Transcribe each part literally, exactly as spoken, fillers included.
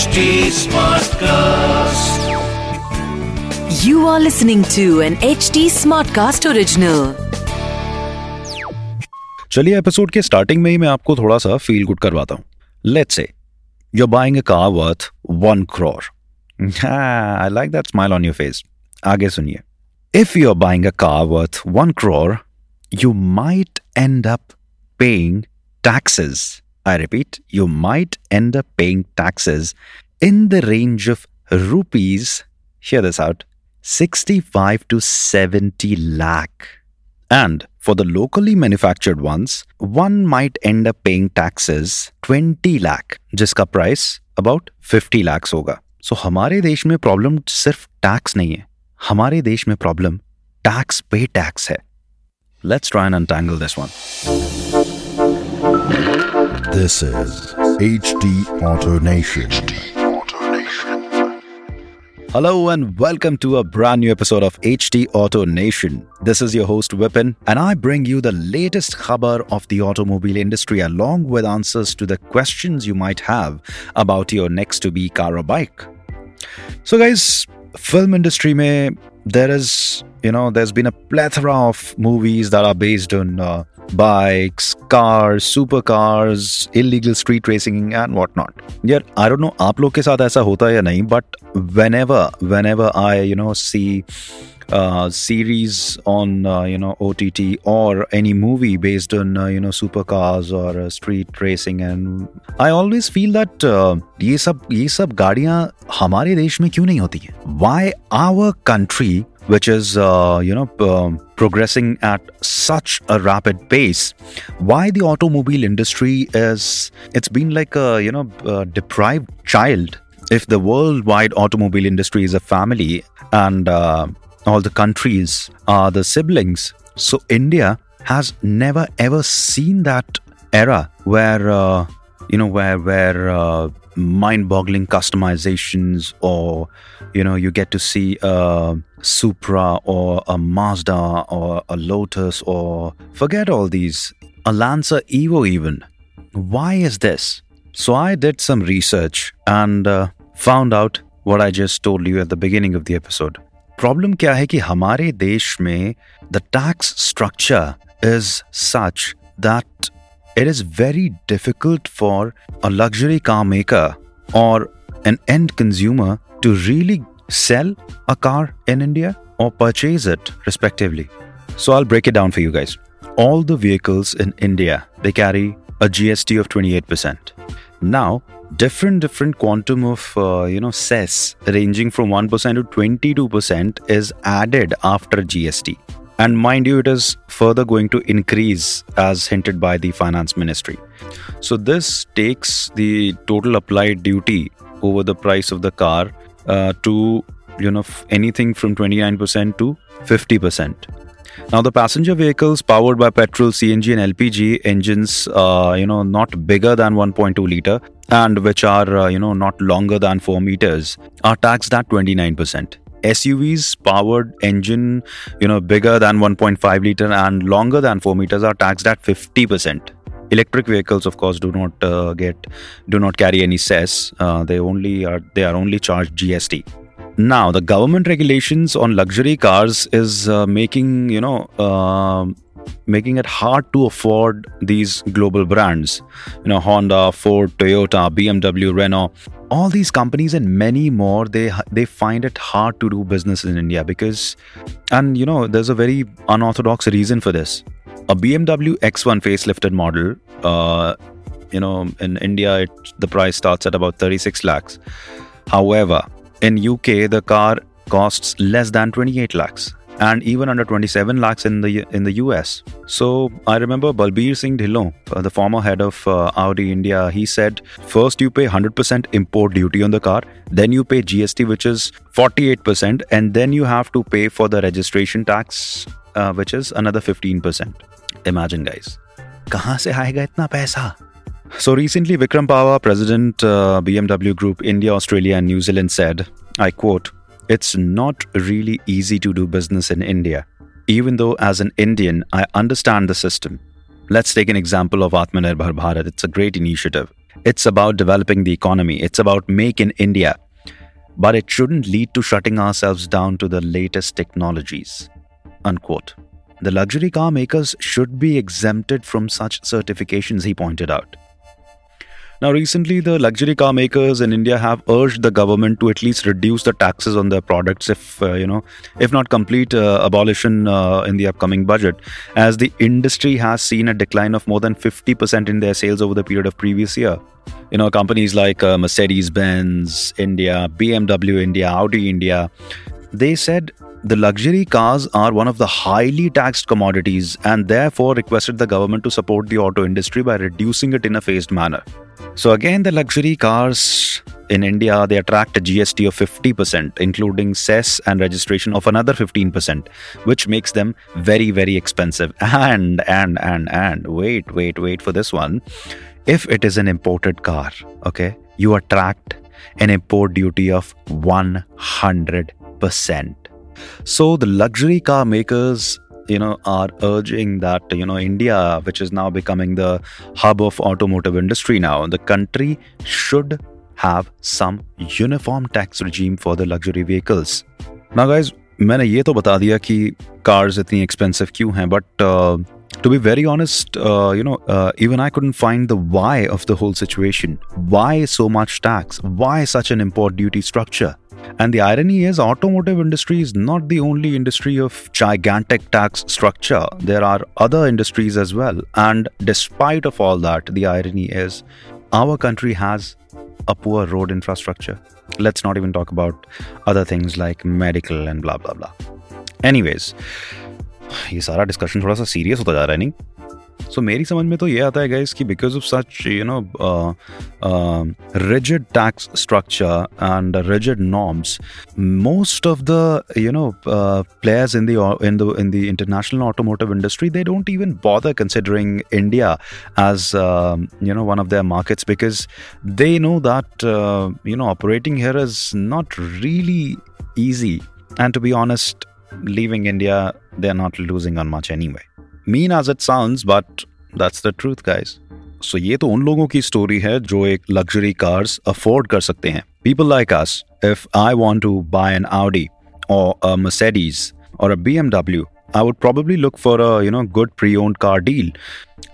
H D Smartcast. You are listening to an H D Smartcast original. चलिए episode के starting में ही मैं आपको थोड़ा सा फील गुड करवाता हूँ. Let's say you are buying a car worth one crore. I like that smile on your face. आगे सुनिए. If you are buying a car worth one crore you might end up paying taxes. I repeat, you might end up paying taxes in the range of rupees, hear this out, sixty-five to seventy lakh. And for the locally manufactured ones, one might end up paying taxes twenty lakh, jiska price about fifty lakhs hoga. So, हमारे देश में problem सिर्फ tax नहीं है, हमारे देश में problem tax pay tax है. Let's try and untangle this one. This is H D Auto Nation. H D Auto Nation. Hello and welcome to a brand new episode of H D Auto Nation. This is your host Vipin and I bring you the latest khabar of the automobile industry along with answers to the questions you might have about your next to be car or bike. So guys, film industry mein there is, you know, there's been a plethora of movies that are based on uh, bikes, cars, supercars, illegal street racing and whatnot. Yet, I don't know aap log ke saath aisa hota hai ya nahi, but whenever, whenever I, you know, see uh, series on, uh, you know, O T T or any movie based on, uh, you know, supercars or uh, street racing, and I always feel that uh, ye sab, ye sab gaadiyan hamare desh mein kyun nahi hoti hai? Why our country, which is, uh, you know, uh, progressing at such a rapid pace, why the automobile industry is, it's been like a, you know, a deprived child. If the worldwide automobile industry is a family and uh, all the countries are the siblings, so India has never ever seen that era where, uh, you know, where, where, uh, mind-boggling customizations, or you know, you get to see a Supra or a Mazda or a Lotus, or forget all these, a Lancer Evo even. Why is this? So I did some research and uh, found out what I just told you at the beginning of the episode. Problem kya hai ki hamare desh mein the tax structure is such that it is very difficult for a luxury car maker or an end consumer to really sell a car in India or purchase it respectively. So I'll break it down for you guys. All the vehicles in India, they carry a G S T of twenty-eight percent. Now, different different quantum of, uh, you know, cess ranging from one percent to twenty-two percent is added after G S T. And mind you, it is further going to increase as hinted by the Finance Ministry. So this takes the total applied duty over the price of the car uh, to, you know, f- anything from twenty-nine percent to fifty percent. Now the passenger vehicles powered by petrol, C N G and L P G engines, uh, you know, not bigger than one point two litre and which are, uh, you know, not longer than four meters are taxed at twenty-nine percent. S U Vs powered engine, you know, bigger than one point five litre and longer than four meters are taxed at fifty percent. Electric vehicles, of course, do not uh, get, do not carry any cess. Uh, they only are, they are only charged G S T. Now, the government regulations on luxury cars is uh, making, you know, uh, making it hard to afford these global brands. You know, Honda, Ford, Toyota, B M W, Renault. All these companies and many more, they they find it hard to do business in India because, and you know, there's a very unorthodox reason for this. A B M W X one facelifted model, uh, you know, in India, it, the price starts at about thirty-six lakhs. However, in U K, the car costs less than twenty-eight lakhs and even under twenty-seven lakhs in the in the U S. So I remember Balbir Singh Dhillon, uh, the former head of uh, Audi India, he said, first you pay one hundred percent import duty on the car, then you pay G S T, which is forty-eight percent, and then you have to pay for the registration tax, uh, which is another fifteen percent. Imagine, guys. Kahan se aayega itna paisa? So recently, Vikram Pawar, President, uh, B M W Group India, Australia and New Zealand said, I quote, "It's not really easy to do business in India. Even though as an Indian, I understand the system. Let's take an example of Atmanirbhar Bharat. It's a great initiative. It's about developing the economy. It's about Make in India. But it shouldn't lead to shutting ourselves down to the latest technologies." Unquote. The luxury car makers should be exempted from such certifications, he pointed out. Now, recently, the luxury car makers in India have urged the government to at least reduce the taxes on their products, if uh, you know, if not complete uh, abolition uh, in the upcoming budget, as the industry has seen a decline of more than fifty percent in their sales over the period of previous year. You know, companies like uh, Mercedes-Benz India, B M W India, Audi India, they said the luxury cars are one of the highly taxed commodities and therefore requested the government to support the auto industry by reducing it in a phased manner. So again, the luxury cars in India, they attract a G S T of fifty percent, including cess and registration of another fifteen percent, which makes them very, very expensive. And, and, and, and, wait, wait, wait for this one. If it is an imported car, okay, you attract an import duty of one hundred percent. So the luxury car makers, you know, are urging that, you know, India, which is now becoming the hub of automotive industry now, the country should have some uniform tax regime for the luxury vehicles. Now guys, मैंने ये तो बता दिया कि cars इतनी expensive क्यों हैं, but uh, to be very honest, uh, you know, uh, even I couldn't find the why of the whole situation. Why so much tax? Why such an import duty structure? And the irony is, automotive industry is not the only industry of gigantic tax structure. There are other industries as well. And despite of all that, the irony is, our country has a poor road infrastructure. Let's not even talk about other things like medical and blah, blah, blah. Anyways, ये सारा discussion थोड़ा सा serious होता जा रहा है नहीं? So, मेरी समझ में तो ये आता है guys कि because of such, you know, uh, uh, rigid tax structure and rigid norms, most of the, you know, uh, players in the in the in the international automotive industry, they don't even bother considering India as uh, you know, one of their markets, because they know that uh, you know, operating here is not really easy, and to be honest, leaving India, they're not losing on much anyway. Mean as it sounds, but that's the truth, guys. So, ये तो उन लोगों की story है जो एक luxury cars afford कर सकते हैं. People like us, if I want to buy an Audi or a Mercedes or a B M W, I would probably look for a, you know, good pre-owned car deal.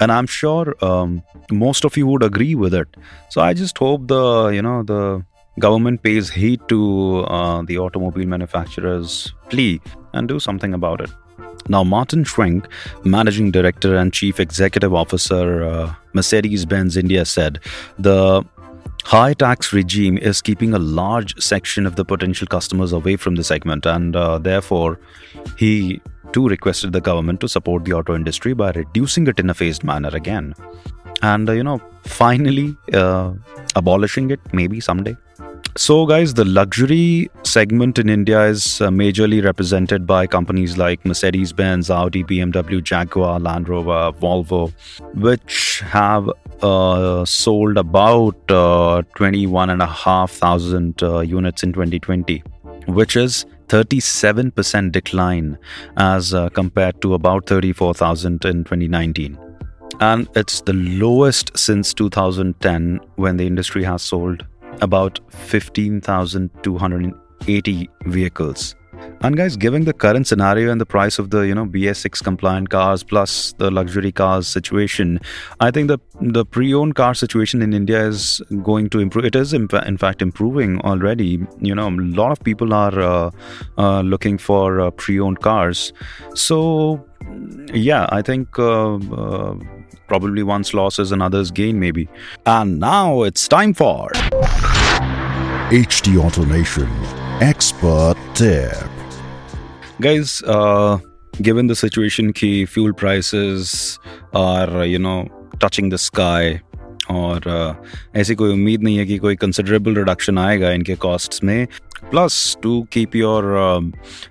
And I'm sure um, most of you would agree with it. So, I just hope the, you know, the government pays heed to uh, the automobile manufacturer's plea and do something about it. Now, Martin Schwenk, Managing Director and Chief Executive Officer, uh, Mercedes-Benz India, said the high tax regime is keeping a large section of the potential customers away from the segment, and uh, therefore he too requested the government to support the auto industry by reducing it in a phased manner again. And, uh, you know, finally uh, abolishing it maybe someday. So guys, the luxury segment in India is uh, majorly represented by companies like Mercedes-Benz, Audi, B M W, Jaguar, Land Rover, Volvo, which have uh, sold about uh, twenty-one thousand five hundred uh, units in twenty twenty, which is thirty-seven percent decline as uh, compared to about thirty-four thousand in twenty nineteen. And it's the lowest since two thousand ten, when the industry has sold about fifteen thousand two hundred eighty vehicles. And guys, given the current scenario and the price of the, you know, B S six compliant cars plus the luxury cars situation, I think the the pre-owned car situation in India is going to improve. It is in, in fact improving already. You know, a lot of people are uh, uh, looking for uh, pre-owned cars. So yeah, I think uh, uh, probably one's loss is another's gain, maybe. And now it's time for H D Auto Nation Expert Tip. Guys, uh, given the situation ki fuel prices are, you know, touching the sky, और ऐसी कोई उम्मीद नहीं है कि कोई considerable reduction आएगा इनके costs में. Plus, to keep your uh,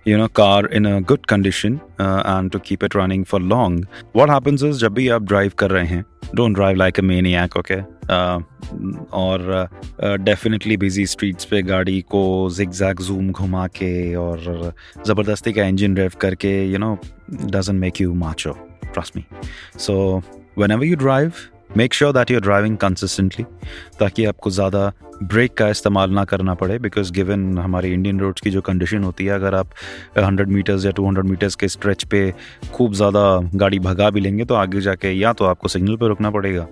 you know, car in a good condition uh, and to keep it running for long, what happens is, जब भी आप drive कर रहे हैं, don't drive like a maniac, okay? Uh, और uh, definitely busy streets पे गाड़ी को zigzag zoom घुमा के और ज़बरदस्ती का engine rev करके, you know, doesn't make you macho, trust me. So, whenever you drive, make sure that you are driving consistently, ताकि आपको ज़्यादा ब्रेक का इस्तेमाल ना करना पड़े, बिकॉज गिवन हमारी इंडियन रोड्स की जो कंडीशन होती है, अगर आप हंड्रेड मीटर्स या टू हंड्रेड मीटर्स के स्ट्रेच पे खूब ज़्यादा गाड़ी भगा भी लेंगे तो आगे जाके या तो आपको सिग्नल पे रुकना पड़ेगा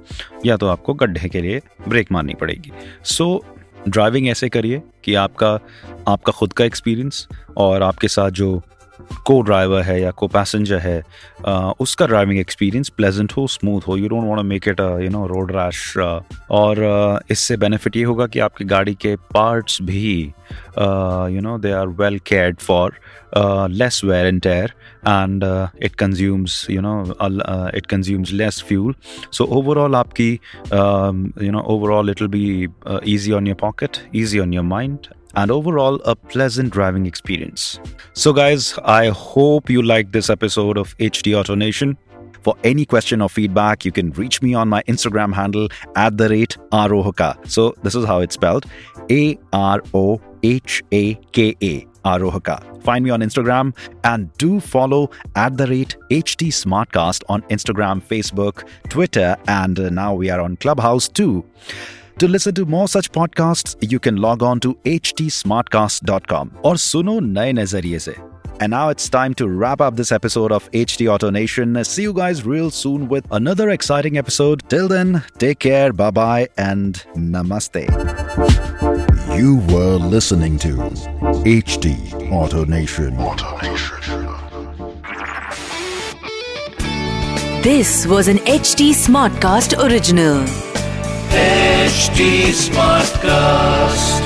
या तो आपको गड्ढे के लिए ब्रेक मारनी पड़ेगी. सो ड्राइविंग ऐसे करिए कि आपका आपका खुद का एक्सपीरियंस और आपके साथ जो को ड्राइवर है या को पैसेंजर है आ, उसका ड्राइविंग एक्सपीरियंस प्लेजेंट हो, स्मूथ हो. You don't want to make it you know road rash. और आ, इससे बेनिफिट ये होगा कि आपकी गाड़ी के पार्ट्स भी you know they are well cared for, less wear and tear, and it consumes you know it consumes less fuel. So overall आपकी you know overall it will be easy on your pocket, easy on your mind, and overall a pleasant driving experience. So guys, I hope you liked this episode of H D Auto Nation. For any question or feedback, you can reach me on my Instagram handle at the rate Arohaka. So this is how it's spelled, A R O H A K A, Arohaka. Find me on Instagram and do follow at the rate H D Smartcast on Instagram, Facebook, Twitter, and now we are on Clubhouse too. To listen to more such podcasts, you can log on to h d smartcast dot com और सुनो नए नजरिए से. And now it's time to wrap up this episode of H D Auto Nation. See you guys real soon with another exciting episode. Till then, take care, bye-bye and namaste. You were listening to H D Auto Nation. Auto Nation. This was an H D Smartcast original. H D Smartcast.